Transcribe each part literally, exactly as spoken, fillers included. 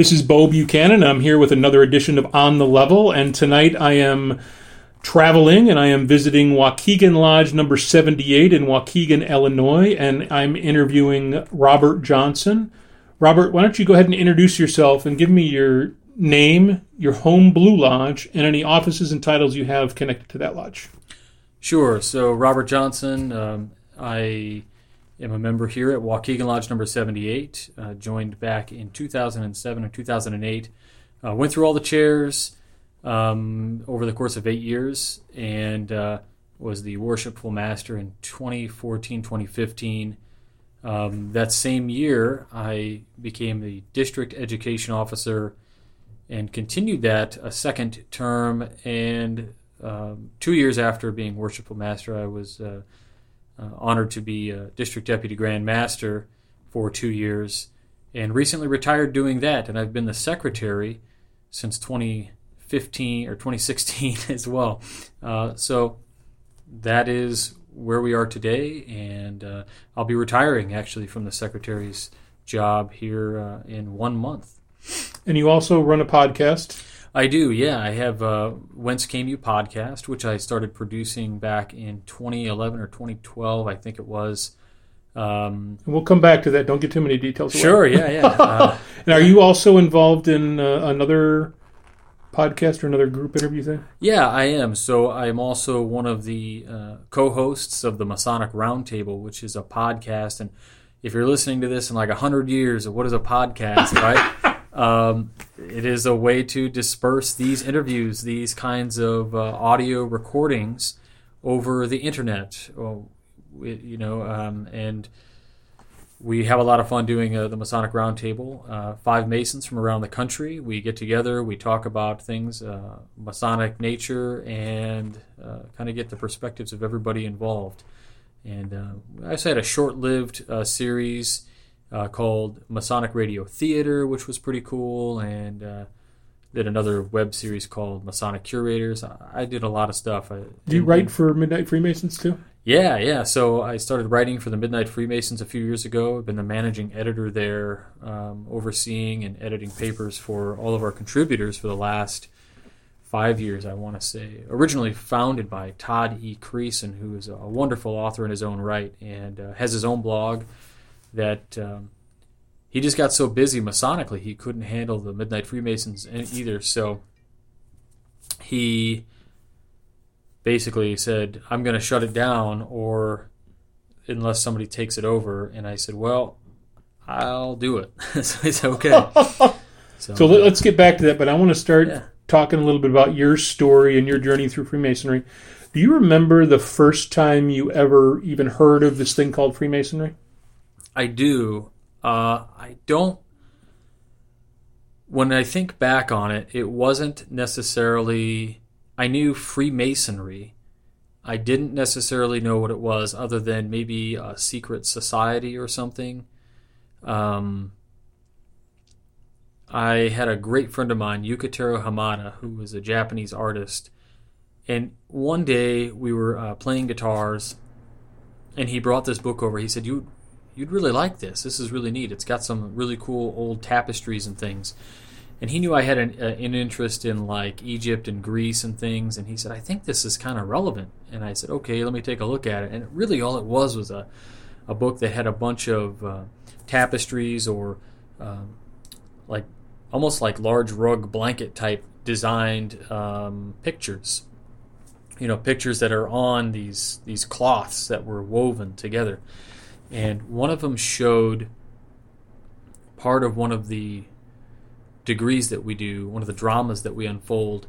This is Bob Buchanan. I'm here with another edition of On the Level, and tonight I am traveling and I am visiting Waukegan Lodge Number seventy-eight in Waukegan, Illinois, and I'm interviewing Robert Johnson. Robert, why don't you go ahead and introduce yourself and give me your name, your home Blue Lodge, and any offices and titles you have connected to that lodge. Sure. So Robert Johnson, um, I... I'm a member here at Waukegan Lodge Number seventy-eight, uh, joined back in two thousand seven or two thousand eight. Uh, went through all the chairs um, over the course of eight years and uh, was the Worshipful Master in twenty fourteen, twenty fifteen. Um, that same year, I became the District Education Officer and continued that a second term. And um, two years after being Worshipful Master, I was... Uh, Uh, honored to be uh, District Deputy Grand Master for two years, and recently retired doing that. And I've been the secretary since twenty fifteen or twenty sixteen as well. Uh, so that is where we are today, and uh, I'll be retiring actually from the secretary's job here uh, in one month. And you also run a podcast? I do, yeah. I have uh, Whence Came You podcast, which I started producing back in twenty eleven or twenty twelve, I think it was. Um, and we'll come back to that. Don't get too many details away. Sure, yeah, yeah. Uh, and are you also involved in uh, another podcast or another group interview thing? Yeah, I am. So I'm also one of the uh, co-hosts of the Masonic Roundtable, which is a podcast. And if you're listening to this in like one hundred years, what is a podcast, right? Um, it is a way to disperse these interviews, these kinds of uh, audio recordings over the internet, well, it, you know, um, and we have a lot of fun doing uh, the Masonic Roundtable. Uh, five Masons from around the country, we get together, we talk about things, uh, Masonic nature, and uh, kind of get the perspectives of everybody involved. And uh, I actually had a short-lived uh, series Uh, called Masonic Radio Theater, which was pretty cool, and uh, did another web series called Masonic Curators. I, I did a lot of stuff. I, Do you write for Midnight Freemasons too? Yeah, yeah. So I started writing for the Midnight Freemasons a few years ago. I've been the managing editor there, um, overseeing and editing papers for all of our contributors for the last five years, I want to say. Originally founded by Todd E. Creason, who is a wonderful author in his own right and uh, has his own blog, that um, he just got so busy Masonically, he couldn't handle the Midnight Freemasons either. So he basically said, I'm going to shut it down or unless somebody takes it over. And I said, well, I'll do it. So he said, okay. so, so let's get back to that. But I want to start yeah. talking a little bit about your story and your journey through Freemasonry. Do you remember the first time you ever even heard of this thing called Freemasonry? I do. Uh, I don't... When I think back on it, it wasn't necessarily... I knew Freemasonry. I didn't necessarily know what it was other than maybe a secret society or something. Um, I had a great friend of mine, Yukatero Hamana, who was a Japanese artist. And one day we were uh, playing guitars, and he brought this book over. He said, you... you'd really like this. This is really neat. It's got some really cool old tapestries and things. And he knew I had an, uh, an interest in like Egypt and Greece and things. And he said, I think this is kind of relevant. And I said, okay, let me take a look at it. And really all it was was a, a book that had a bunch of uh, tapestries or um, like almost like large rug blanket type designed um, pictures. You know, pictures that are on these these cloths that were woven together. And one of them showed part of one of the degrees that we do, one of the dramas that we unfold.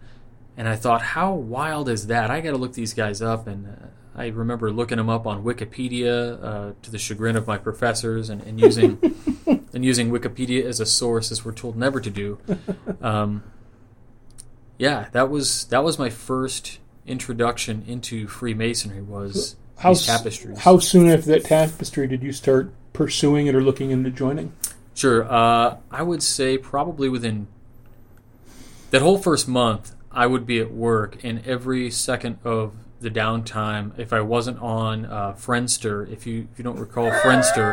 And I thought, how wild is that? I got to look these guys up. And uh, I remember looking them up on Wikipedia uh, to the chagrin of my professors and, and using and using Wikipedia as a source, as we're told never to do. Um, yeah, that was that was my first introduction into Freemasonry was... How, how soon after that tapestry did you start pursuing it or looking into joining? Sure. Uh, I would say probably within that whole first month, I would be at work, and every second of the downtime, if I wasn't on uh, Friendster, if you if you don't recall Friendster,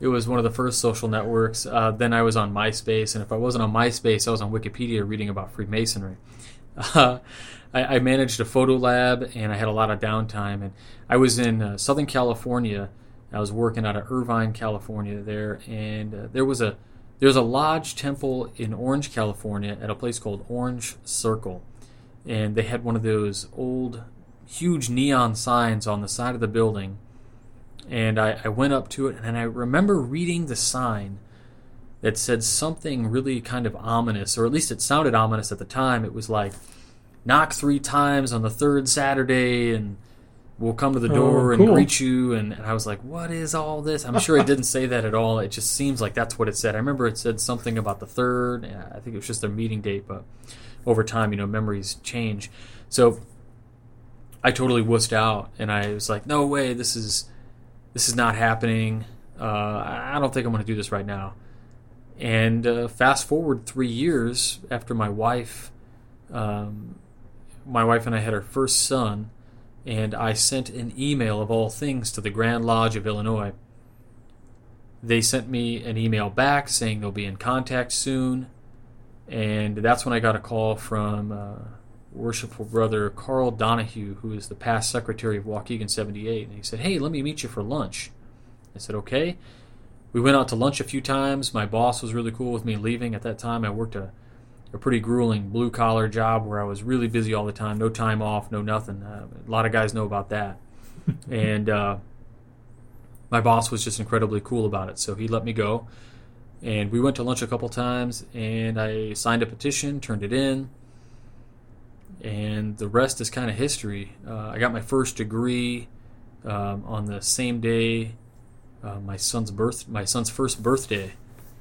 It was one of the first social networks. Uh, then I was on MySpace, and if I wasn't on MySpace, I was on Wikipedia reading about Freemasonry. Uh, I, I managed a photo lab, and I had a lot of downtime. And I was in uh, Southern California. I was working out of Irvine, California there, and uh, there was a there was a lodge temple in Orange, California, at a place called Orange Circle, and they had one of those old, huge neon signs on the side of the building. And I, I went up to it, and I remember reading the sign that said something really kind of ominous, or at least it sounded ominous at the time. It was like, knock three times on the third Saturday, and we'll come to the door oh, cool. and greet you. And, and I was like, what is all this? I'm sure it didn't say that at all. It just seems like that's what it said. I remember it said something about the third. And I think it was just their meeting date, but over time, you know, memories change. So I totally wussed out, and I was like, no way, this is... This is not happening. Uh, I don't think I'm going to do this right now. And uh, fast forward three years after my wife, um, my wife and I had our first son, and I sent an email of all things to the Grand Lodge of Illinois. They sent me an email back saying they'll be in contact soon, and that's when I got a call from uh, worshipful brother Carl Donahue, who is the past secretary of Waukegan seventy-eight, and he said, hey, let me meet you for lunch. I said, okay. We went out to lunch a few times. My boss was really cool with me leaving. At that time, I worked a, a pretty grueling blue-collar job where I was really busy all the time, no time off, no nothing. Uh, a lot of guys know about that. and uh, my boss was just incredibly cool about it, so he let me go. And we went to lunch a couple times, and I signed a petition, turned it in, and the rest is kind of history. Uh, I got my first degree um, on the same day uh, my son's birth, my son's first birthday.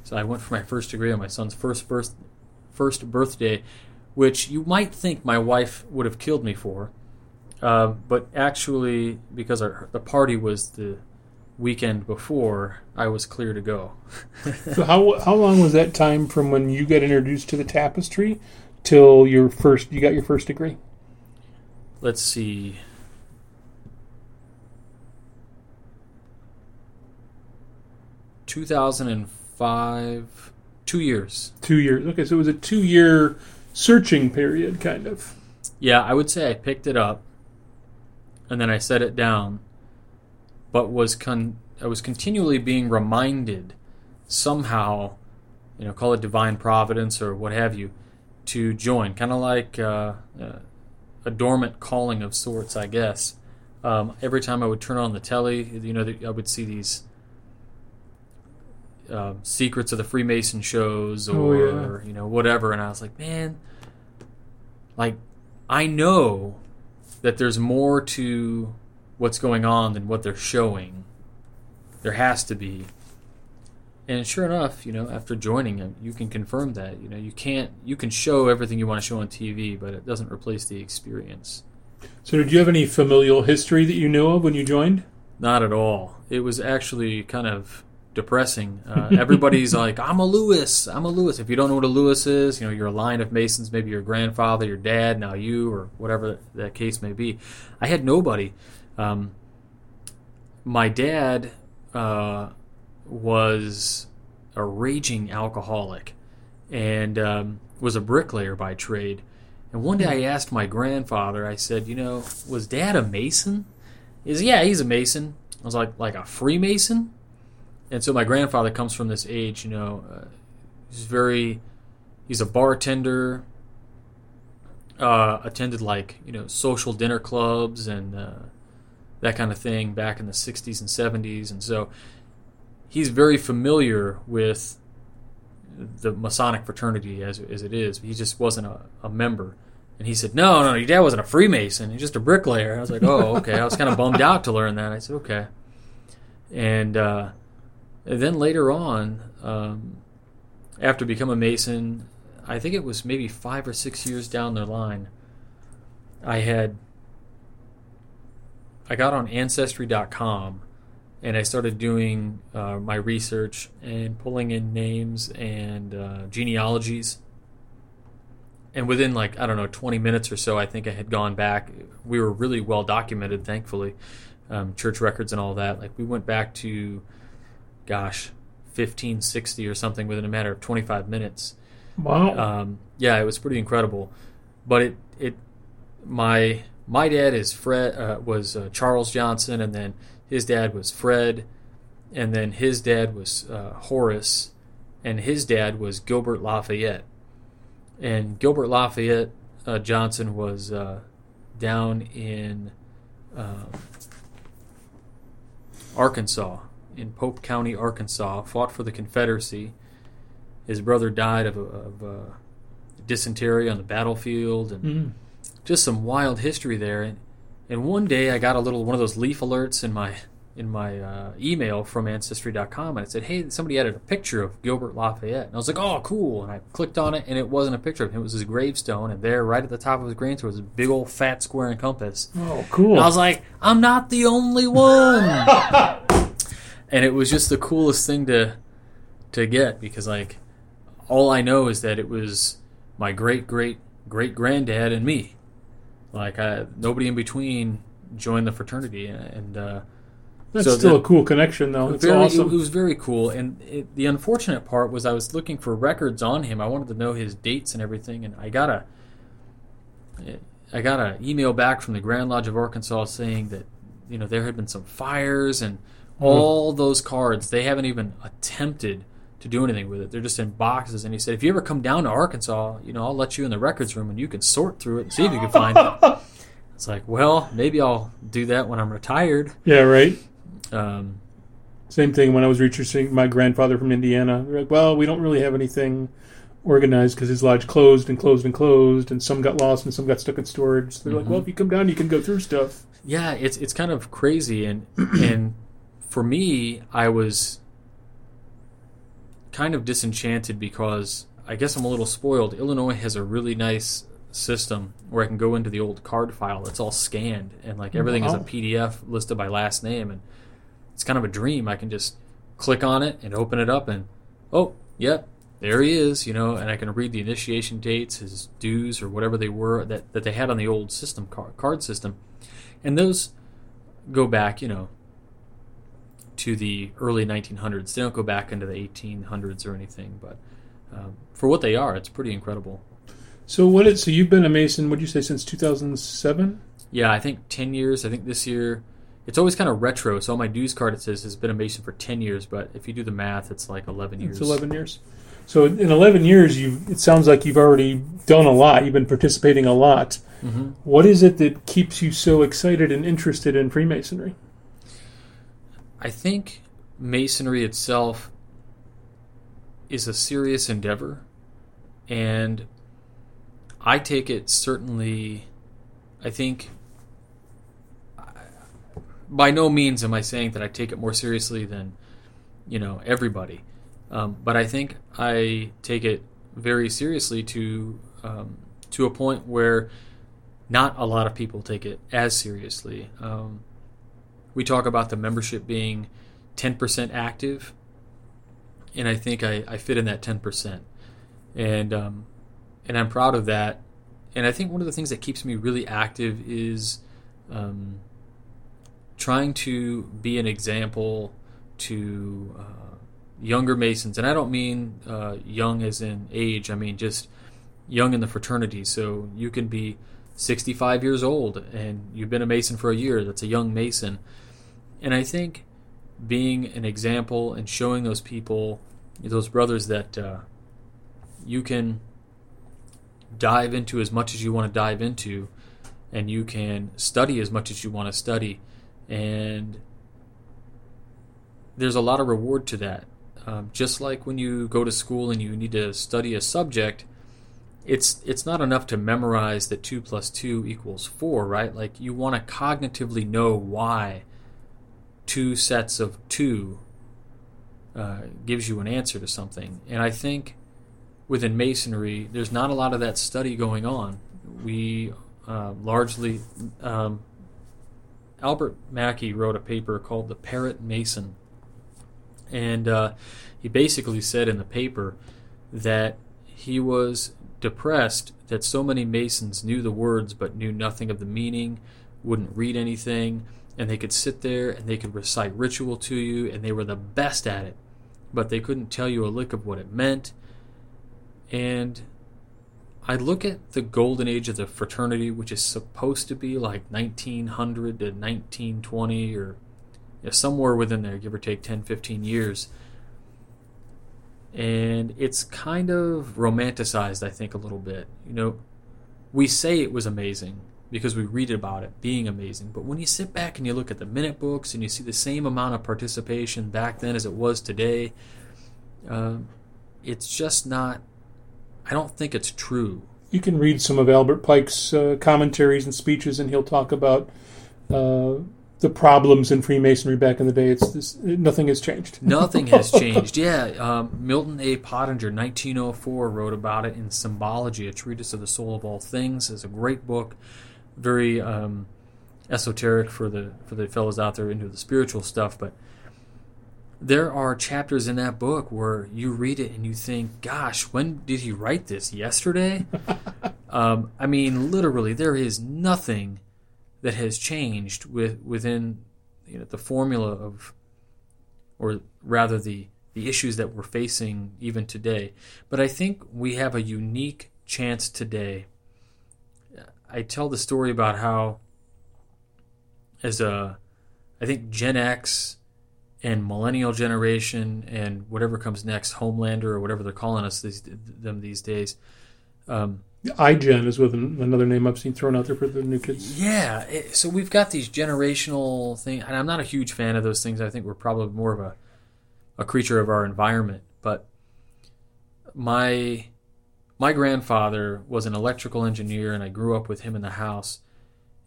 So I went for my first degree on my son's first birth, first birthday, which you might think my wife would have killed me for, uh, but actually because our, the party was the weekend before, I was clear to go. So how how long was that time from when you got introduced to the tapestry? Till your first, you got your first degree? Let's see. two thousand five, two years. Two years. Okay, so it was a two-year searching period, kind of. Yeah, I would say I picked it up, and then I set it down, but was con- I was continually being reminded somehow, you know, call it divine providence or what have you, to join, kind of like uh, uh, a dormant calling of sorts, I guess. Um, every time I would turn on the telly, you know, I would see these uh, secrets of the Freemason shows or, oh, yeah. you know, whatever, and I was like, man, like, I know that there's more to what's going on than what they're showing. There has to be. And sure enough, you know, after joining it, you can confirm that. You know, you can't, you can show everything you want to show on T V, but it doesn't replace the experience. So did you have any familial history that you knew of when you joined? Not at all. It was actually kind of depressing. Uh, everybody's like, I'm a Lewis, I'm a Lewis. If you don't know what a Lewis is, you know, you're a line of Masons, maybe your grandfather, your dad, now you, or whatever that case may be. I had nobody. Um, my dad... Uh, was a raging alcoholic and um, was a bricklayer by trade. And one day I asked my grandfather, I said, you know, was Dad a Mason? He said, yeah, he's a Mason. I was like, like a Freemason? And so my grandfather comes from this age, you know, uh, he's very, he's a bartender, uh, attended like, you know, social dinner clubs and uh, that kind of thing back in the sixties and seventies. And so he's very familiar with the Masonic fraternity as as it is. He just wasn't a, a member. And he said, no, no, your dad wasn't a Freemason. He's just a bricklayer. I was like, oh, okay. I was kind of bummed out to learn that. I said, okay. And, uh, and then later on, um, after becoming a Mason, I think it was maybe five or six years down the line, I had I got on Ancestry dot com. And I started doing uh, my research and pulling in names and uh, genealogies. And within, like, I don't know, twenty minutes or so, I think I had gone back. We were really well documented, thankfully, um, church records and all that. Like, we went back to gosh, fifteen sixty or something within a matter of twenty-five minutes. Wow. Um, yeah, it was pretty incredible. But it, it my my dad is Fred uh, was uh, Charles Johnson, and then his dad was Fred, and then his dad was uh, Horace, and his dad was Gilbert Lafayette. And Gilbert Lafayette uh, Johnson was uh, down in um, Arkansas, in Pope County, Arkansas, fought for the Confederacy. His brother died of, of uh, dysentery on the battlefield, and mm. just some wild history there. And, and one day I got a little one of those leaf alerts in my in my uh, email from Ancestry dot com, and it said, hey, somebody added a picture of Gilbert Lafayette. And I was like, oh, cool. And I clicked on it, and it wasn't a picture of him. It was his gravestone, and there, right at the top of his gravestone, was a big old fat square and compass. Oh, cool. And I was like, I'm not the only one. And it was just the coolest thing to to get, because, like, all I know is that it was my great-great-great-granddad and me. Like, I, nobody in between joined the fraternity, and... and uh, That's so still that, a cool connection, though. It's very, awesome. It, it was very cool, and it, the unfortunate part was I was looking for records on him. I wanted to know his dates and everything, and I got a, I got an email back from the Grand Lodge of Arkansas saying that, you know, there had been some fires, and all mm. those cards, they haven't even attempted to do anything with it. They're just in boxes, and he said, if you ever come down to Arkansas, you know, I'll let you in the records room, and you can sort through it and see if you can find it. It's like, well, maybe I'll do that when I'm retired. Yeah, right. Um, Same thing when I was researching my grandfather from Indiana. They're like, well, we don't really have anything organized because his lodge closed and closed and closed, and some got lost and some got stuck in storage. They're mm-hmm. like, well, if you come down, you can go through stuff. Yeah, it's it's kind of crazy, and and for me, I was kind of disenchanted because I guess I'm a little spoiled. Illinois has a really nice system where I can go into the old card file that's all scanned, and like everything wow. is a P D F listed by last name, and it's kind of a dream. I can just click on it and open it up, and oh, yep, there he is, you know, and I can read the initiation dates, his dues, or whatever they were that, that they had on the old system card, card system, and those go back, you know, to the early nineteen hundreds. They don't go back into the eighteen hundreds or anything, but um, for what they are, it's pretty incredible. So what is, so you've been a Mason, what'd you say, since two thousand seven? Yeah, I think ten years. I think this year, it's always kind of retro. So on my dues card, it says has been a Mason for ten years, but if you do the math, it's like eleven years. It's eleven years. So in eleven years, you've, it sounds like you've already done a lot. You've been participating a lot. Mm-hmm. What is it that keeps you so excited and interested in Freemasonry? I think Masonry itself is a serious endeavor, and I take it certainly, I think, by no means am I saying that I take it more seriously than, you know, everybody. Um, but I think I take it very seriously to um, to a point where not a lot of people take it as seriously. Um, we talk about the membership being ten percent active, and I think I, I fit in that ten percent. And... Um, And I'm proud of that. And I think one of the things that keeps me really active is um, trying to be an example to uh, younger Masons. And I don't mean uh, young as in age. I mean just young in the fraternity. So you can be sixty-five years old and you've been a Mason for a year. That's a young Mason. And I think being an example and showing those people, those brothers, that uh, you can dive into as much as you want to dive into, and you can study as much as you want to study, and there's a lot of reward to that. Um, just like when you go to school and you need to study a subject, it's it's not enough to memorize that two plus two equals four, right? Like, you want to cognitively know why two sets of two uh, gives you an answer to something. And I think within Masonry, there's not a lot of that study going on. We uh, largely... Um, Albert Mackey wrote a paper called The Parrot Mason. And uh, he basically said in the paper that he was depressed that so many Masons knew the words but knew nothing of the meaning, wouldn't read anything, and they could sit there and they could recite ritual to you, and they were the best at it, but they couldn't tell you a lick of what it meant. And I look at the golden age of the fraternity, which is supposed to be like nineteen hundred to nineteen twenty, or you know, somewhere within there, give or take ten, fifteen years. And it's kind of romanticized, I think, a little bit. You know, we say it was amazing because we read about it being amazing, but when you sit back and you look at the minute books and you see the same amount of participation back then as it was today, uh, it's just not, I don't think it's true. You can read some of Albert Pike's uh, commentaries and speeches, and he'll talk about uh, the problems in Freemasonry back in the day. It's this, nothing has changed. Nothing has changed, yeah. Um, Milton A. Pottinger, nineteen oh four, wrote about it in Symbology, A Treatise of the Soul of All Things. It's a great book, very um, esoteric for the, for the fellows out there into the spiritual stuff, but there are chapters in that book where you read it and you think, gosh, when did he write this? Yesterday? um, I mean, literally, there is nothing that has changed with, within you know, the formula of, or rather the, the issues that we're facing even today. But I think we have a unique chance today. I tell the story about how, as a, I think Gen X and millennial generation and whatever comes next, Homelander or whatever they're calling us these, them these days. Um, iGen is with an, another name I've seen thrown out there for the new kids. Yeah, it, so we've got these generational things, and I'm not a huge fan of those things. I think we're probably more of a, a creature of our environment. But my my grandfather was an electrical engineer, and I grew up with him in the house,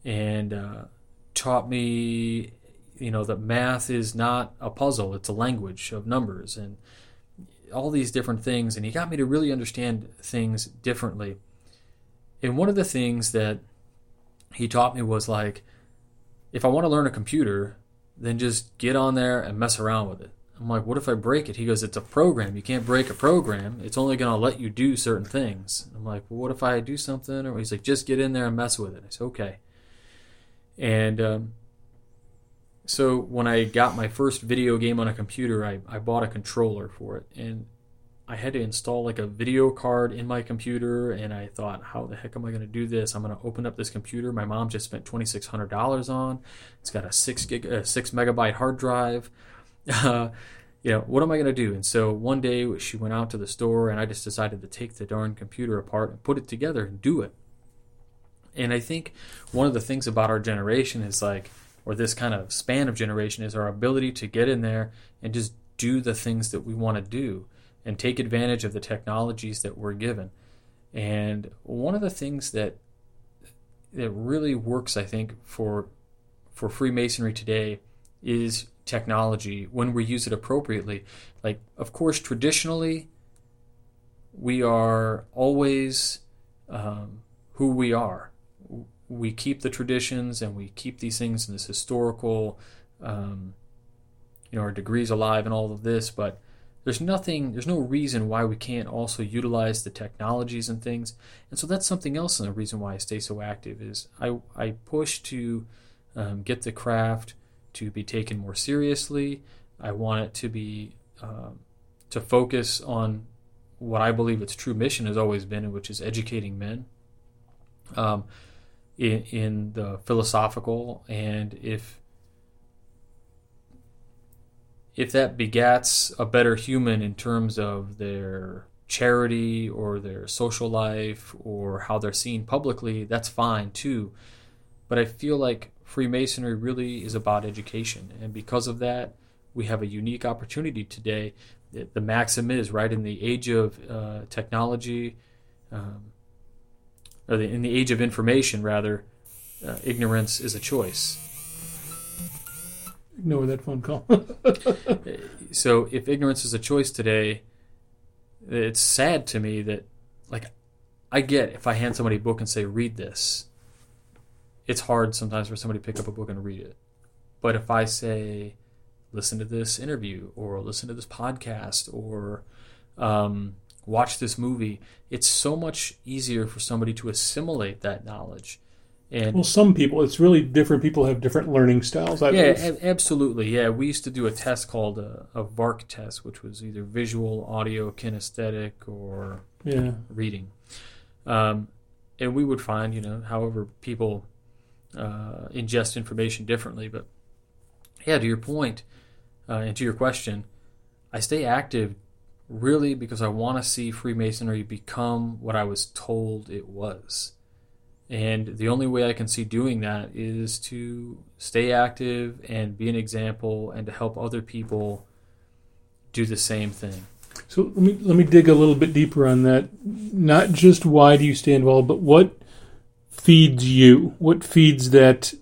and uh, taught me, you know, that math is not a puzzle, it's a language of numbers and all these different things. And he got me to really understand things differently. And one of the things that he taught me was, like, if I want to learn a computer, then just get on there and mess around with it. I'm like, what if I break it? He goes, it's a program. You can't break a program. It's only going to let you do certain things. I'm like, well, what if I do something? Or he's like, just get in there and mess with it. I said, okay. And, um, So when I got my first video game on a computer, I, I bought a controller for it, and I had to install like a video card in my computer, and I thought, how the heck am I going to do this? I'm going to open up this computer my mom just spent twenty-six hundred dollars on. It's got a six gig, a six megabyte hard drive. Uh, you know, what am I going to do? And so one day she went out to the store, and I just decided to take the darn computer apart and put it together and do it. And I think one of the things about our generation is like, or this kind of span of generation, is our ability to get in there and just do the things that we want to do and take advantage of the technologies that we're given. And one of the things that that really works, I think, for for Freemasonry today is technology when we use it appropriately. Like, of course, traditionally, we are always um, who we are. We keep the traditions and we keep these things in this historical, um, you know, our degrees alive and all of this, but there's nothing, there's no reason why we can't also utilize the technologies and things. And so that's something else, and the reason why I stay so active is I, I push to um, get the craft to be taken more seriously. I want it to be, um, to focus on what I believe its true mission has always been, which is educating men. Um, In, in the philosophical, and if if that begats a better human in terms of their charity or their social life or how they're seen publicly, that's fine too. But I feel like Freemasonry really is about education, and because of that, we have a unique opportunity today. The maxim is, right, in the age of uh, technology, um, Or the, in the age of information, rather, uh, ignorance is a choice. Ignore that phone call. So if ignorance is a choice today, it's sad to me that, like, I get if I hand somebody a book and say, read this, it's hard sometimes for somebody to pick up a book and read it. But if I say, listen to this interview, or listen to this podcast, or um watch this movie, it's so much easier for somebody to assimilate that knowledge. And well, some people, it's really different. People have different learning styles. I yeah, believe. absolutely. Yeah, we used to do a test called a, a VARK test, which was either visual, audio, kinesthetic, or yeah. reading. Um, and we would find, you know, however people uh, ingest information differently. But yeah, to your point uh, and to your question, I stay active really because I want to see Freemasonry become what I was told it was. And the only way I can see doing that is to stay active and be an example and to help other people do the same thing. So let me let me dig a little bit deeper on that. Not just why do you stay involved, but what feeds you? What feeds that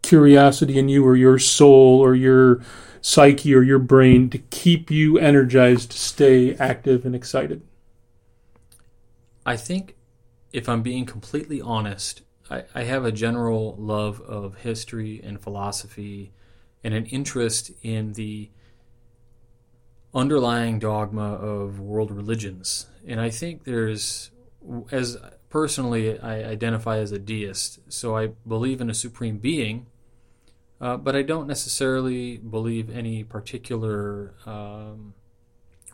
curiosity in you or your soul or your psyche or your brain to keep you energized to stay active and excited? I think... If I'm being completely honest, I, I have a general love of history and philosophy and an interest in the underlying dogma of world religions. And I think there's, as personally, I identify as a deist, so I believe in a supreme being, uh, but I don't necessarily believe any particular um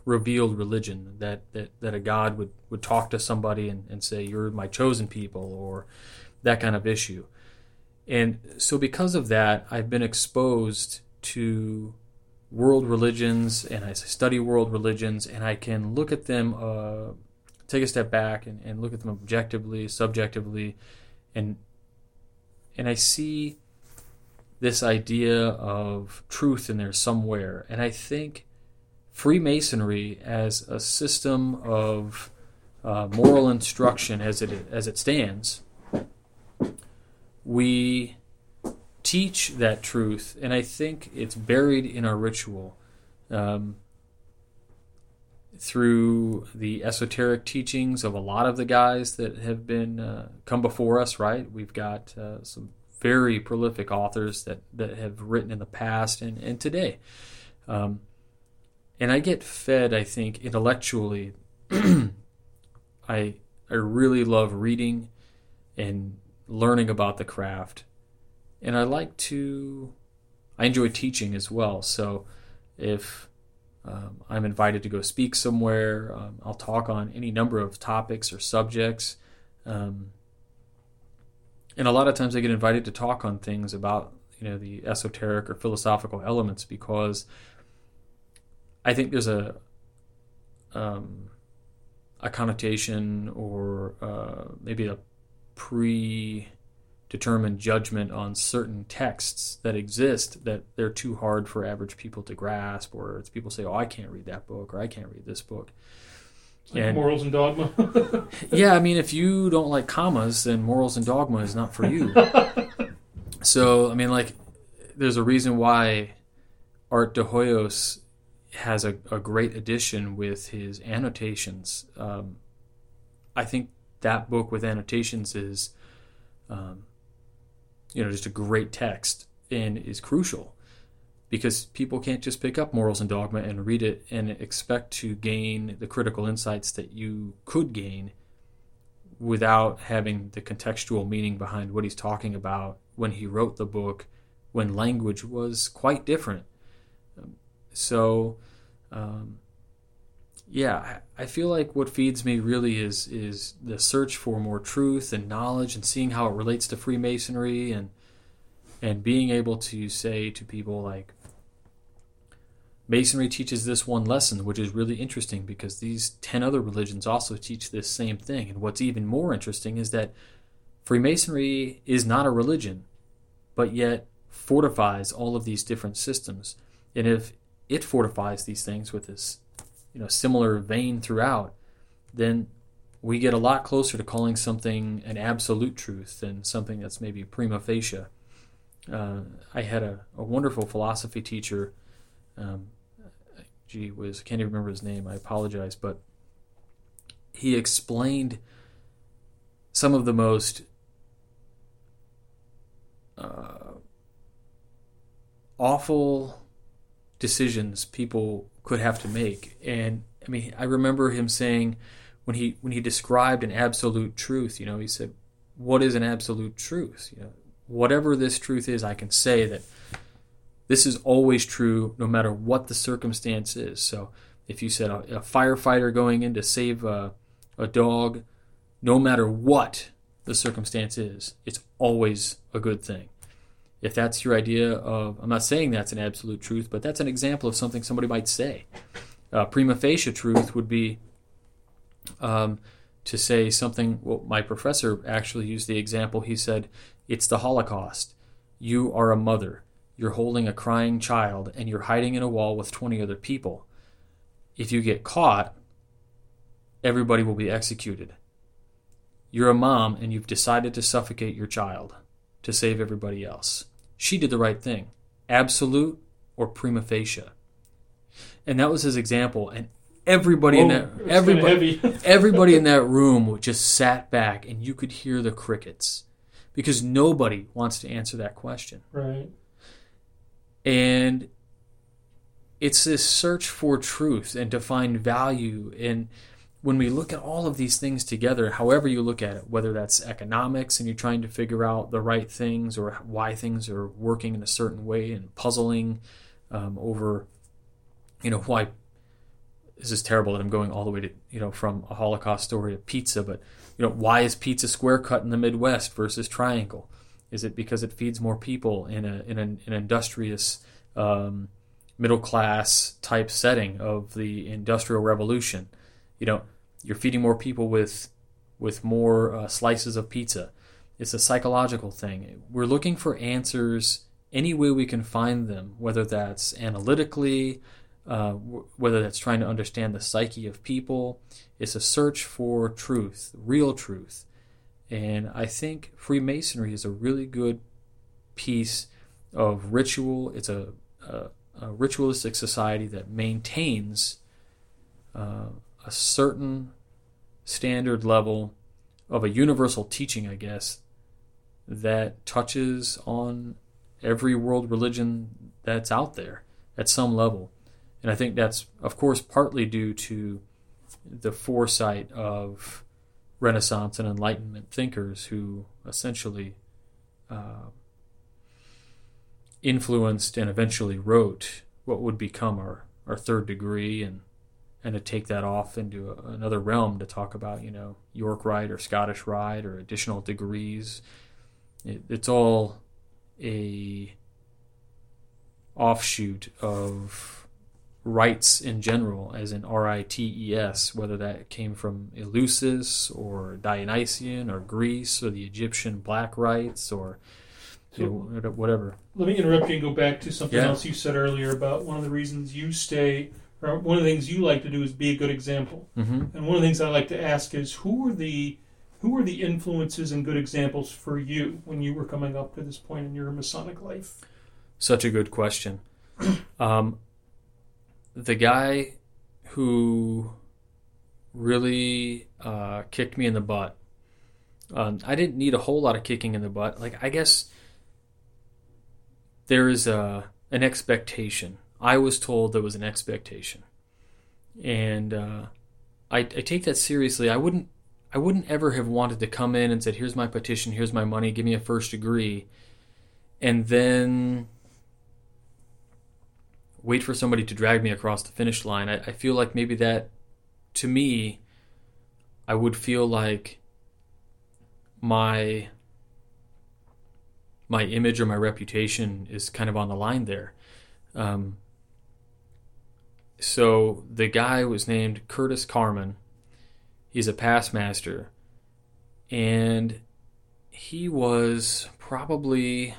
revealed religion that, that, that a god would, would talk to somebody and, and say, you're my chosen people, or that kind of issue. And so because of that, I've been exposed to world religions, and I study world religions, and I can look at them, uh, take a step back and, and look at them objectively, subjectively, and and I see this idea of truth in there somewhere. And I think Freemasonry as a system of uh, moral instruction, as it as it stands, we teach that truth, and I think it's buried in our ritual um, through the esoteric teachings of a lot of the guys that have been uh, come before us. Right, we've got uh, some very prolific authors that that have written in the past and and today. Um, And I get fed, I think, intellectually. I I really love reading and learning about the craft. And I like to, I enjoy teaching as well. So if um, I'm invited to go speak somewhere, um, I'll talk on any number of topics or subjects. Um, and a lot of times I get invited to talk on things about, you know, the esoteric or philosophical elements because I think there's a um, a connotation or uh, maybe a predetermined judgment on certain texts that exist that they're too hard for average people to grasp, or it's people say, oh, I can't read that book, or I can't read this book. Like and, Morals and Dogma? Yeah, I mean, if you don't like commas, then Morals and Dogma is not for you. So, I mean, like, there's a reason why Art De Hoyos has a, a great edition with his annotations. Um, I think that book with annotations is, um, you know, just a great text and is crucial because people can't just pick up Morals and Dogma and read it and expect to gain the critical insights that you could gain without having the contextual meaning behind what he's talking about when he wrote the book, when language was quite different. Um, So, um, yeah, I feel like what feeds me really is is the search for more truth and knowledge and seeing how it relates to Freemasonry and and being able to say to people like, Masonry teaches this one lesson, which is really interesting because these ten other religions also teach this same thing. And what's even more interesting is that Freemasonry is not a religion, but yet fortifies all of these different systems. And if it fortifies these things with this, you know, similar vein throughout, then we get a lot closer to calling something an absolute truth than something that's maybe prima facie. Uh, I had a, a wonderful philosophy teacher. Um, gee whiz, I can't even remember his name. I apologize, but he explained some of the most uh, awful decisions people could have to make. And I mean, I remember him saying when he when he described an absolute truth, you know, he said, what is an absolute truth? You know, whatever this truth is, I can say that this is always true no matter what the circumstance is. So if you said a, a firefighter going in to save a, a dog, no matter what the circumstance is, it's always a good thing. If that's your idea of, I'm not saying that's an absolute truth, but that's an example of something somebody might say. Uh, prima facie truth would be um, to say something, well, my professor actually used the example, he said, it's the Holocaust. You are a mother. You're holding a crying child, and you're hiding in a wall with twenty other people. If you get caught, everybody will be executed. You're a mom, and you've decided to suffocate your child to save everybody else. She did the right thing, absolute or prima facie. And that was his example. And everybody Whoa, in that everybody everybody in that room just sat back, and you could hear the crickets because nobody wants to answer that question. Right. And it's this search for truth and to find value. And when we look at all of these things together, however you look at it, whether that's economics and you're trying to figure out the right things or why things are working in a certain way and puzzling um, over, you know, why this is terrible that I'm going all the way to, you know, from a Holocaust story to pizza, but, you know, why is pizza square cut in the Midwest versus triangle? Is it because it feeds more people in a in an, an industrious um, middle class type setting of the Industrial Revolution? You know, you're feeding more people with with more uh, slices of pizza. It's a psychological thing. We're looking for answers any way we can find them, whether that's analytically, uh, w- whether that's trying to understand the psyche of people. It's a search for truth, real truth. And I think Freemasonry is a really good piece of ritual. It's a, a, a ritualistic society that maintains uh, a certain standard level of a universal teaching, I guess, that touches on every world religion that's out there at some level. And I think that's, of course, partly due to the foresight of Renaissance and Enlightenment thinkers who essentially uh, influenced and eventually wrote what would become our, our third degree, and and to take that off into a, another realm to talk about, you know, York Rite or Scottish Rite or additional degrees. It, it's all a offshoot of rites in general, as in R I T E S, whether that came from Eleusis or Dionysian or Greece or the Egyptian black rites or so, whatever. Let me interrupt you and go back to something yeah. else you said earlier about one of the reasons you stay, or one of the things you like to do is be a good example. Mm-hmm. And one of the things I like to ask is, who are the who are the influences and good examples for you when you were coming up to this point in your Masonic life? Such a good question. Um The guy who really uh, kicked me in the butt, um, I didn't need a whole lot of kicking in the butt. Like, I guess there is a, an expectation. I was told there was an expectation. And uh, I, I take that seriously. I wouldn't I wouldn't ever have wanted to come in and said, here's my petition, here's my money, give me a first degree. And then wait for somebody to drag me across the finish line. I, I feel like maybe that, to me, I would feel like my my image or my reputation is kind of on the line there. Um, so the guy was named Curtis Carman. He's a past master. And he was probably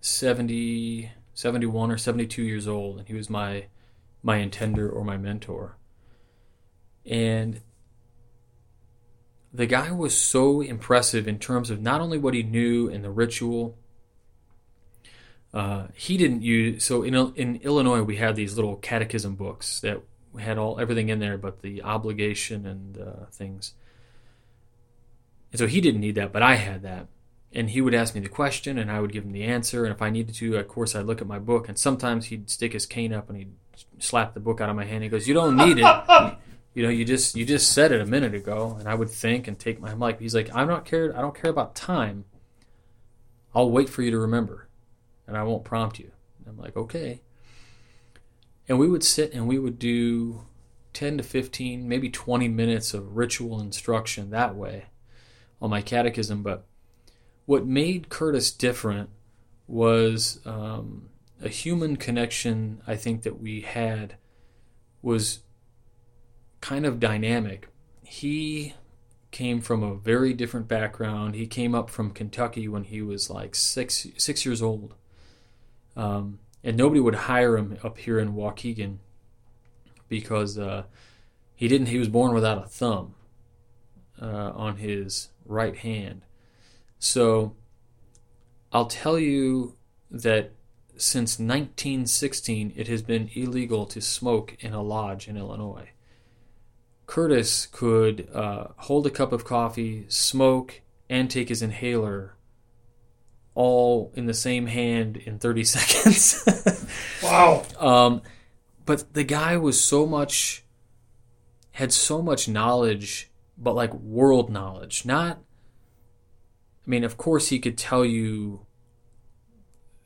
seventy... seventy-one or seventy-two years old, and he was my my intendor or my mentor. And the guy was so impressive in terms of not only what he knew and the ritual. Uh, he didn't use so in in Illinois we had these little catechism books that had all everything in there but the obligation and uh, things. And so he didn't need that, but I had that. And he would ask me the question, and I would give him the answer. And if I needed to, of course, I'd look at my book. And sometimes he'd stick his cane up, and he'd slap the book out of my hand. He goes, you don't need it. you know, you just you just said it a minute ago, and I would think and take my mic. He's like, I'm not cared. I don't care about time. I'll wait for you to remember, and I won't prompt you. And I'm like, okay. And we would sit and we would do ten to fifteen, maybe twenty minutes of ritual instruction that way on my catechism. But what made Curtis different was um, a human connection I think that we had was kind of dynamic. He came from a very different background. He came up from Kentucky when he was like six six years old. Um, and nobody would hire him up here in Waukegan because uh, he didn't. He was born without a thumb uh, on his right hand. So I'll tell you that since nineteen sixteen, it has been illegal to smoke in a lodge in Illinois. Curtis could uh, hold a cup of coffee, smoke, and take his inhaler all in the same hand in thirty seconds. Wow. Um, but the guy was so much, had so much knowledge, but like world knowledge. Not, I mean, of course he could tell you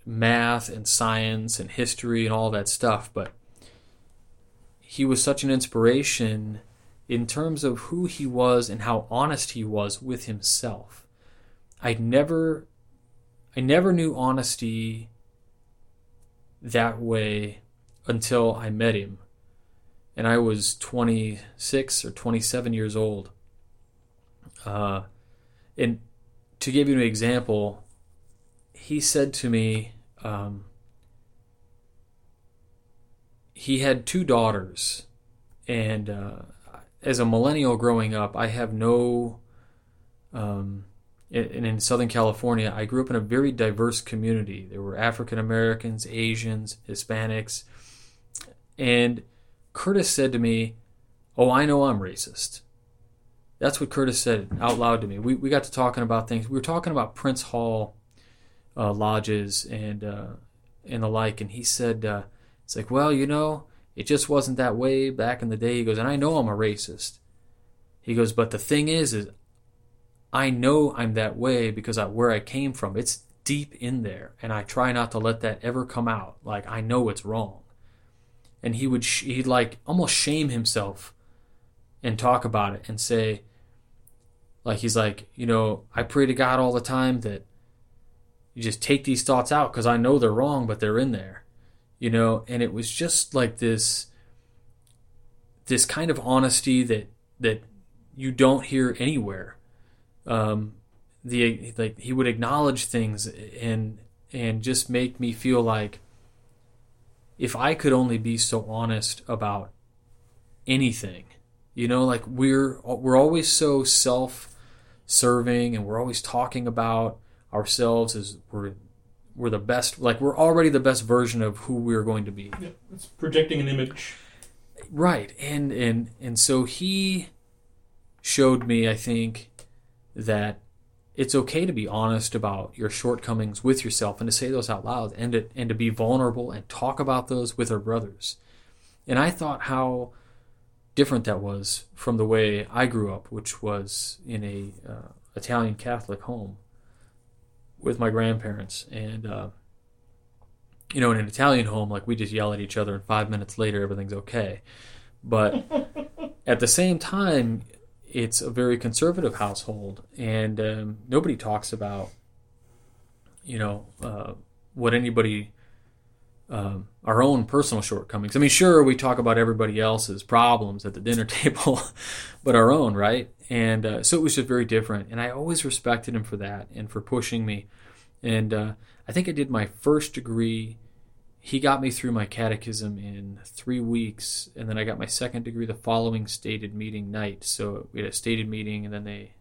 math and science and history and all that stuff, but he was such an inspiration in terms of who he was and how honest he was with himself. I never, I never knew honesty that way until I met him. And I was twenty-six or twenty-seven years old. Uh, and to give you an example, he said to me, um, he had two daughters, and uh, as a millennial growing up, I have no, um, and in Southern California, I grew up in a very diverse community. There were African Americans, Asians, Hispanics. And Curtis said to me, oh, I know I'm racist. That's what Curtis said out loud to me. We we got to talking about things. We were talking about Prince Hall uh, lodges and, uh, and the like. And he said, uh, it's like, well, you know, it just wasn't that way back in the day. He goes, and I know I'm a racist. He goes, but the thing is, is I know I'm that way because of where I came from. It's deep in there, and I try not to let that ever come out. Like, I know it's wrong. And he would, sh- he'd like almost shame himself and talk about it and say, like, he's like, you know, I pray to God all the time that you just take these thoughts out because I know they're wrong, but they're in there. You know, and it was just like this this kind of honesty that that you don't hear anywhere. Um, the like he would acknowledge things and and just make me feel like if I could only be so honest about anything, you know, like we're we're always so self-serving and we're always talking about ourselves as we're We're the best, like we're already the best version of who we're going to be. Yeah, it's projecting an image. Right. And, and and so he showed me, I think, that it's okay to be honest about your shortcomings with yourself and to say those out loud and to, and to be vulnerable and talk about those with our brothers. And I thought how different that was from the way I grew up, which was in a uh, Italian Catholic home with my grandparents. And, uh, you know, in an Italian home, like we just yell at each other and five minutes later, everything's okay. But at the same time, it's a very conservative household and, um, nobody talks about, you know, uh, what anybody, um, our own personal shortcomings. I mean, sure, we talk about everybody else's problems at the dinner table, but our own, right? And uh, so it was just very different. And I always respected him for that and for pushing me. And uh, I think I did my first degree. He got me through my catechism in three weeks. And then I got my second degree the following stated meeting night. So we had a stated meeting, and then they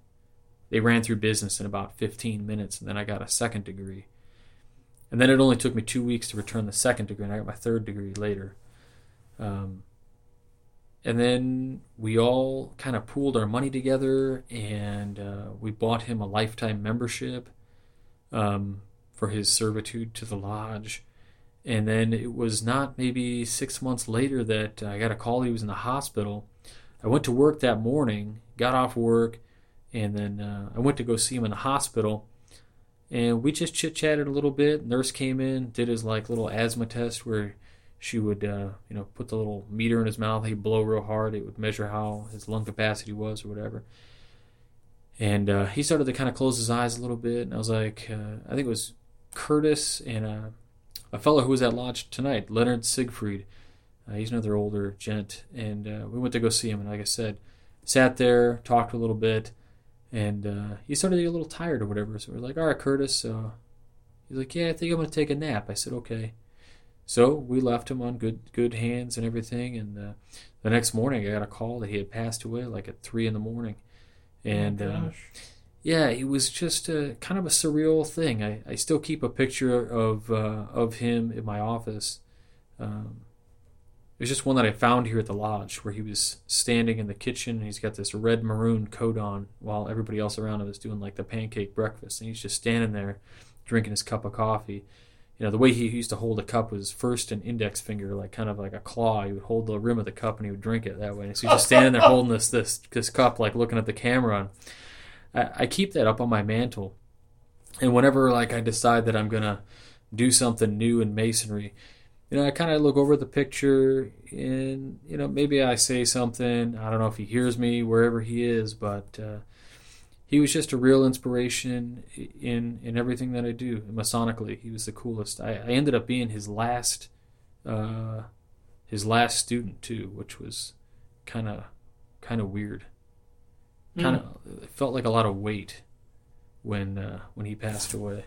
they ran through business in about fifteen minutes. And then I got a second degree. And then it only took me two weeks to return the second degree. And I got my third degree later. Um And then we all kind of pooled our money together, and uh, we bought him a lifetime membership um, for his servitude to the lodge. And then it was not maybe six months later that I got a call. He was in the hospital. I went to work that morning, got off work, and then uh, I went to go see him in the hospital. And we just chit-chatted a little bit. Nurse came in, did his like little asthma test where she would uh, you know, put the little meter in his mouth. He'd blow real hard. It would measure how his lung capacity was or whatever. And uh, he started to kind of close his eyes a little bit. And I was like, uh, I think it was Curtis and uh, a fellow who was at Lodge tonight, Leonard Siegfried. Uh, he's another older gent. And uh, we went to go see him. And like I said, sat there, talked a little bit. And uh, he started to get a little tired or whatever. So we're like, all right, Curtis. So he's like, yeah, I think I'm going to take a nap. I said, okay. So we left him on good good hands and everything. And uh, the next morning I got a call that he had passed away like at three in the morning. And oh uh, yeah, it was just a, kind of a surreal thing. I, I still keep a picture of uh, of him in my office. Um, it was just one that I found here at the lodge where he was standing in the kitchen. And he's got this red maroon coat on while everybody else around him is doing like the pancake breakfast. And he's just standing there drinking his cup of coffee. You know, the way he used to hold a cup was first an index finger, like kind of like a claw. He would hold the rim of the cup and he would drink it that way. And so he's just standing there holding this this this cup, like looking at the camera. And I, I keep that up on my mantle, and whenever like I decide that I'm gonna do something new in masonry, you know, I kind of look over the picture, and you know, maybe I say something. I don't know if he hears me wherever he is, but. Uh, He was just a real inspiration in in everything that I do. Masonically, he was the coolest. I, I ended up being his last uh, his last student too, which was kind of kind of weird. Kind of mm. It felt like a lot of weight when uh, when he passed away.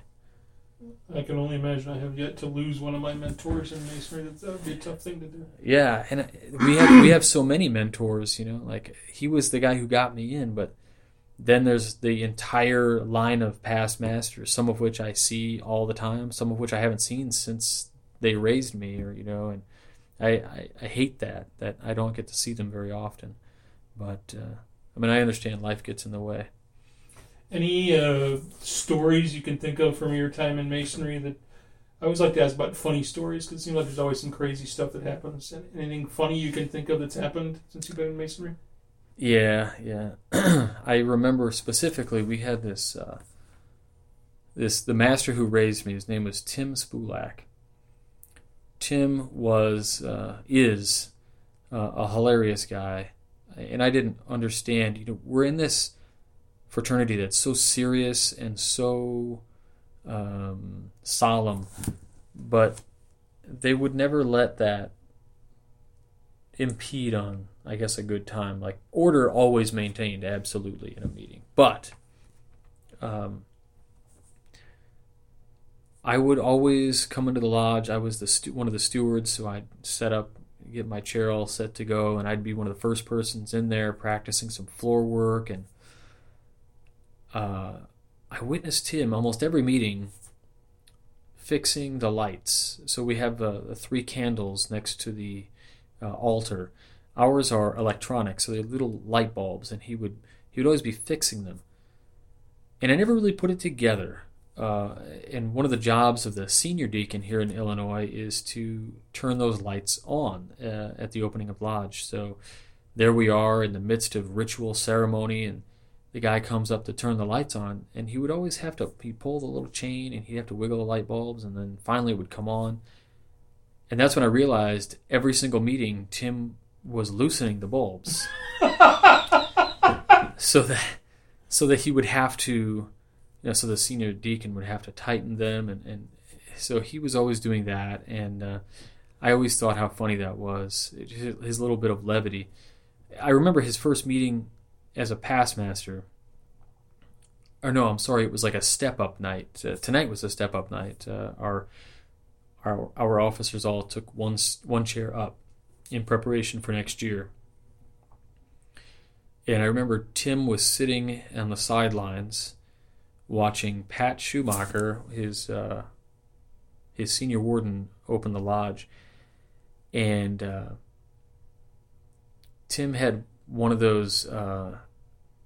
I can only imagine. I have yet to lose one of my mentors in masonry. That would be a tough thing to do. Yeah, and we have we have so many mentors. You know, like he was the guy who got me in, but. Then there's the entire line of past masters, some of which I see all the time, some of which I haven't seen since they raised me, or you know, and I, I, I hate that, that I don't get to see them very often. But, uh, I mean, I understand life gets in the way. Any uh, stories you can think of from your time in masonry that, I always like to ask about funny stories, because it seems like there's always some crazy stuff that happens. Anything funny you can think of that's happened since you've been in masonry? Yeah, yeah. I remember specifically we had this, uh, this the master who raised me, his name was Tim Spulak. Tim was, uh, is uh, a hilarious guy, and I didn't understand, you know, we're in this fraternity that's so serious and so um, solemn, but they would never let that impede on, I guess, a good time. Like, order always maintained absolutely in a meeting. But um, I would always come into the lodge. I was the stu- one of the stewards, so I'd set up, get my chair all set to go, and I'd be one of the first persons in there practicing some floor work. And uh, I witnessed him almost every meeting fixing the lights. So we have uh, the three candles next to the uh, altar. Ours are electronic, so they're little light bulbs, and he would he would always be fixing them. And I never really put it together. Uh, and one of the jobs of the senior deacon here in Illinois is to turn those lights on uh, at the opening of lodge. So there we are in the midst of ritual ceremony, and the guy comes up to turn the lights on, and he would always have to he'd pull the little chain, and he'd have to wiggle the light bulbs, and then finally it would come on. And that's when I realized every single meeting, Tim was loosening the bulbs so that so that he would have to, you know, so the senior deacon would have to tighten them, and, and so he was always doing that, and uh, I always thought how funny that was, his, his little bit of levity. I remember his first meeting as a past master, or no, I'm sorry, it was like a step-up night. Uh, tonight was a step-up night. Uh, our, our our officers all took one one chair up in preparation for next year. And I remember Tim was sitting on the sidelines watching Pat Schumacher, his uh, his senior warden, open the lodge. And uh, Tim had one of those, uh,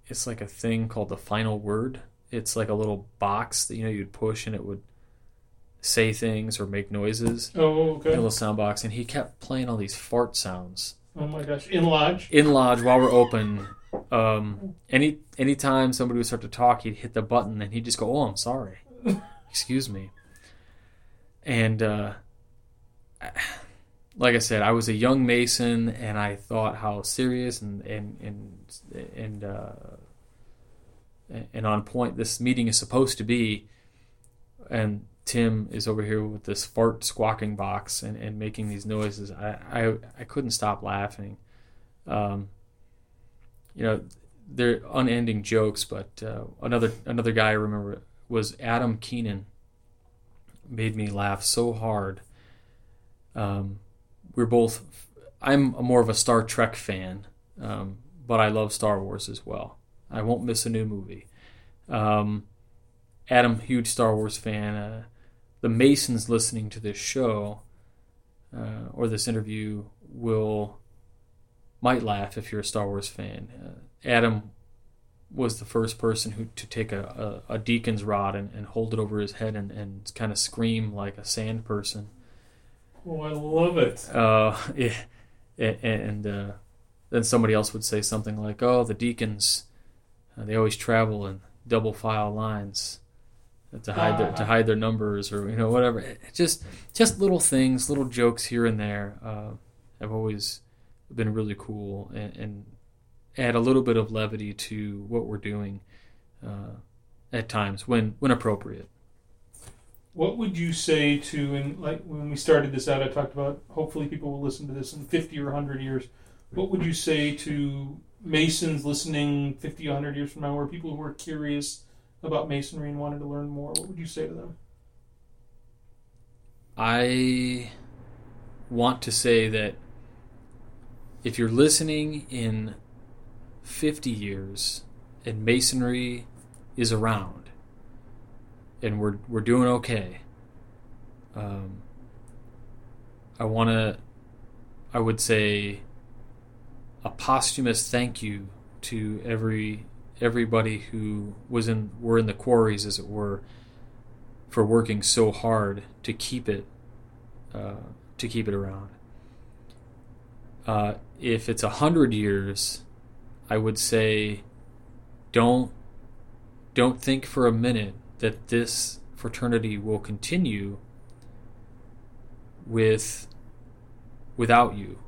it's like a thing called the final word. It's like a little box that, you know, you'd push and it would say things or make noises. Oh, okay. A little sound box, and he kept playing all these fart sounds. Oh my gosh, in lodge? In lodge while we're open. Um, any anytime somebody would start to talk, he'd hit the button and he'd just go, "Oh, I'm sorry. Excuse me." And uh, like I said, I was a young Mason, and I thought how serious and and and and, uh, and on point this meeting is supposed to be. And Tim is over here with this fart squawking box and, and making these noises. I, I I couldn't stop laughing. Um, you know, they're unending jokes. But uh, another another guy I remember was Adam Keenan. Made me laugh so hard. Um, we're both. I'm more of a Star Trek fan, um, but I love Star Wars as well. I won't miss a new movie. Um, Adam, huge Star Wars fan. Uh, the Masons listening to this show uh, or this interview will might laugh if you're a Star Wars fan. Uh, Adam was the first person who to take a, a, a deacon's rod and, and hold it over his head and, and kind of scream like a sand person. Oh, I love it. Uh, yeah, and uh, then somebody else would say something like, "Oh, the deacons, uh, they always travel in double file lines to hide ah. their, to hide their numbers," or you know whatever. It, just just little things, little jokes here and there uh, have always been really cool and. and add a little bit of levity to what we're doing uh, at times when, when appropriate. What would you say to, and like when we started this out, I talked about hopefully people will listen to this in fifty or one hundred years. What would you say to Masons listening fifty, one hundred years from now, or people who are curious about Masonry and wanted to learn more? What would you say to them? I want to say that if you're listening in fifty years and Masonry is around and we're we're doing okay, um, I want to I would say a posthumous thank you to every everybody who was in were in the quarries, as it were, for working so hard to keep it uh, to keep it around. Uh, if it's a hundred years, I would say don't don't think for a minute that this fraternity will continue with without you.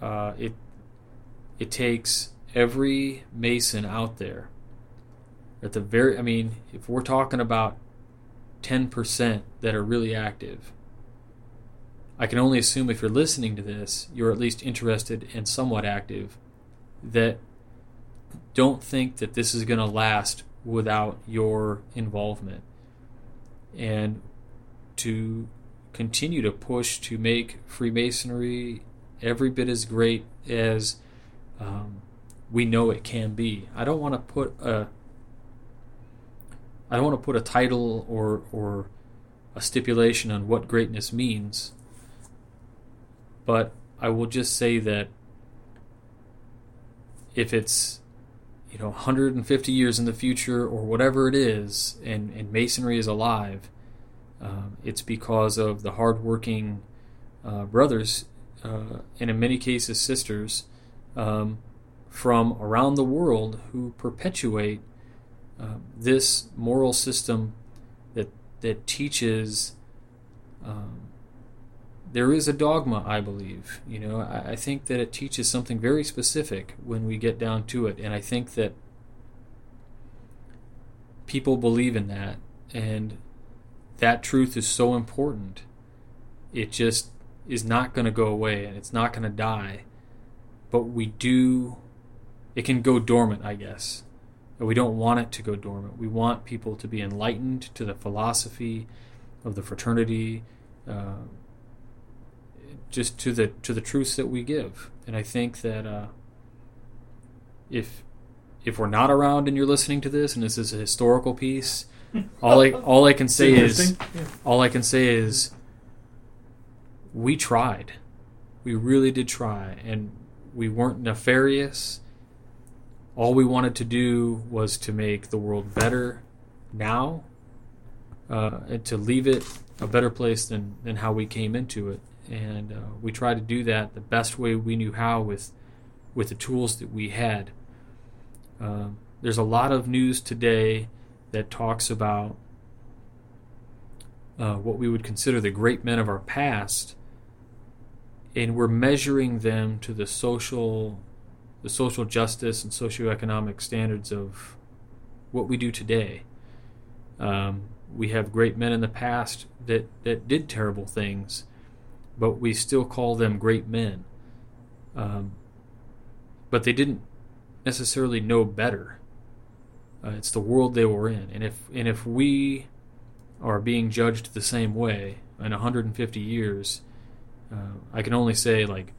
Uh, it it takes every Mason out there. At the very I mean, if we're talking about ten percent that are really active, I can only assume if you're listening to this, you're at least interested and somewhat active, that don't think that this is going to last without your involvement, and to continue to push to make Freemasonry every bit as great as um, we know it can be. I don't want to put a I don't want to put a title or or a stipulation on what greatness means, but I will just say that if it's, you know, one hundred fifty years in the future or whatever it is, and, and Masonry is alive, um, it's because of the hardworking uh, brothers, uh, and in many cases sisters, um, from around the world who perpetuate uh, this moral system that that teaches. Um, There is a dogma, I believe. You know, I, I think that it teaches something very specific when we get down to it, and I think that people believe in that, and that truth is so important. It just is not going to go away, and it's not going to die. But we do, it can go dormant, I guess. But we don't want it to go dormant. We want people to be enlightened to the philosophy of the fraternity, uh, just to the to the truths that we give. And I think that uh, if if we're not around and you're listening to this and this is a historical piece, all I all I can say is yeah. all I can say is we tried. We really did try, and we weren't nefarious. All we wanted to do was to make the world better now, uh, and to leave it a better place than, than how we came into it. and uh, we tried to do that the best way we knew how with with the tools that we had. Uh, there's a lot of news today that talks about uh, what we would consider the great men of our past, and we're measuring them to the social, the social justice and socioeconomic standards of what we do today. Um, we have great men in the past that, that did terrible things, but we still call them great men. Um, but they didn't necessarily know better. Uh, it's the world they were in. And if and if we are being judged the same way in one hundred fifty years, uh, I can only say, like,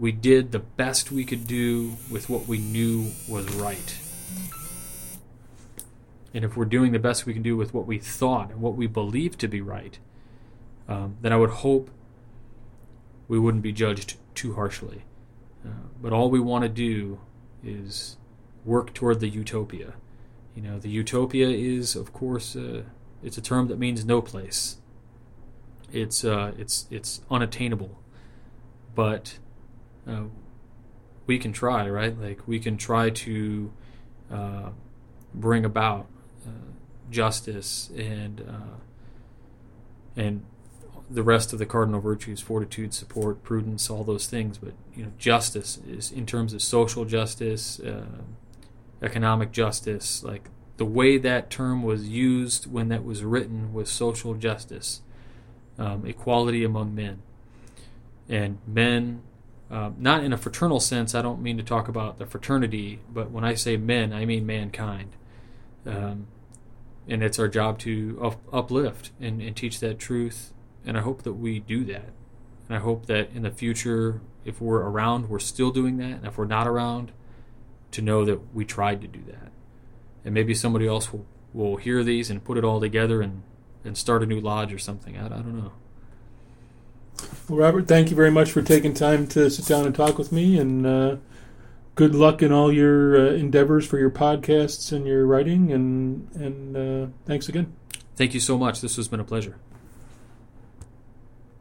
we did the best we could do with what we knew was right. And if we're doing the best we can do with what we thought and what we believed to be right, um, then I would hope we wouldn't be judged too harshly. Uh, but all we want to do is work toward the utopia. You know, the utopia is, of course, uh, it's a term that means no place. It's uh, it's it's unattainable, but uh, we can try, right? Like, we can try to uh, bring about uh, justice and uh, and the rest of the cardinal virtues: fortitude, support, prudence, all those things. But, you know, justice is in terms of social justice, uh, economic justice. Like, the way that term was used when that was written was social justice, um, equality among men, and men. Uh, not in a fraternal sense. I don't mean to talk about the fraternity, but when I say men, I mean mankind. Um, and it's our job to up- uplift and, and teach that truth, and I hope that we do that. And I hope that in the future, if we're around, we're still doing that, and if we're not around, to know that we tried to do that. And maybe somebody else will, will hear these and put it all together and, and start a new lodge or something. I, I don't know. Well, Robert, thank you very much for taking time to sit down and talk with me, and uh, good luck in all your uh, endeavors for your podcasts and your writing, and, and uh, thanks again. Thank you so much. This has been a pleasure.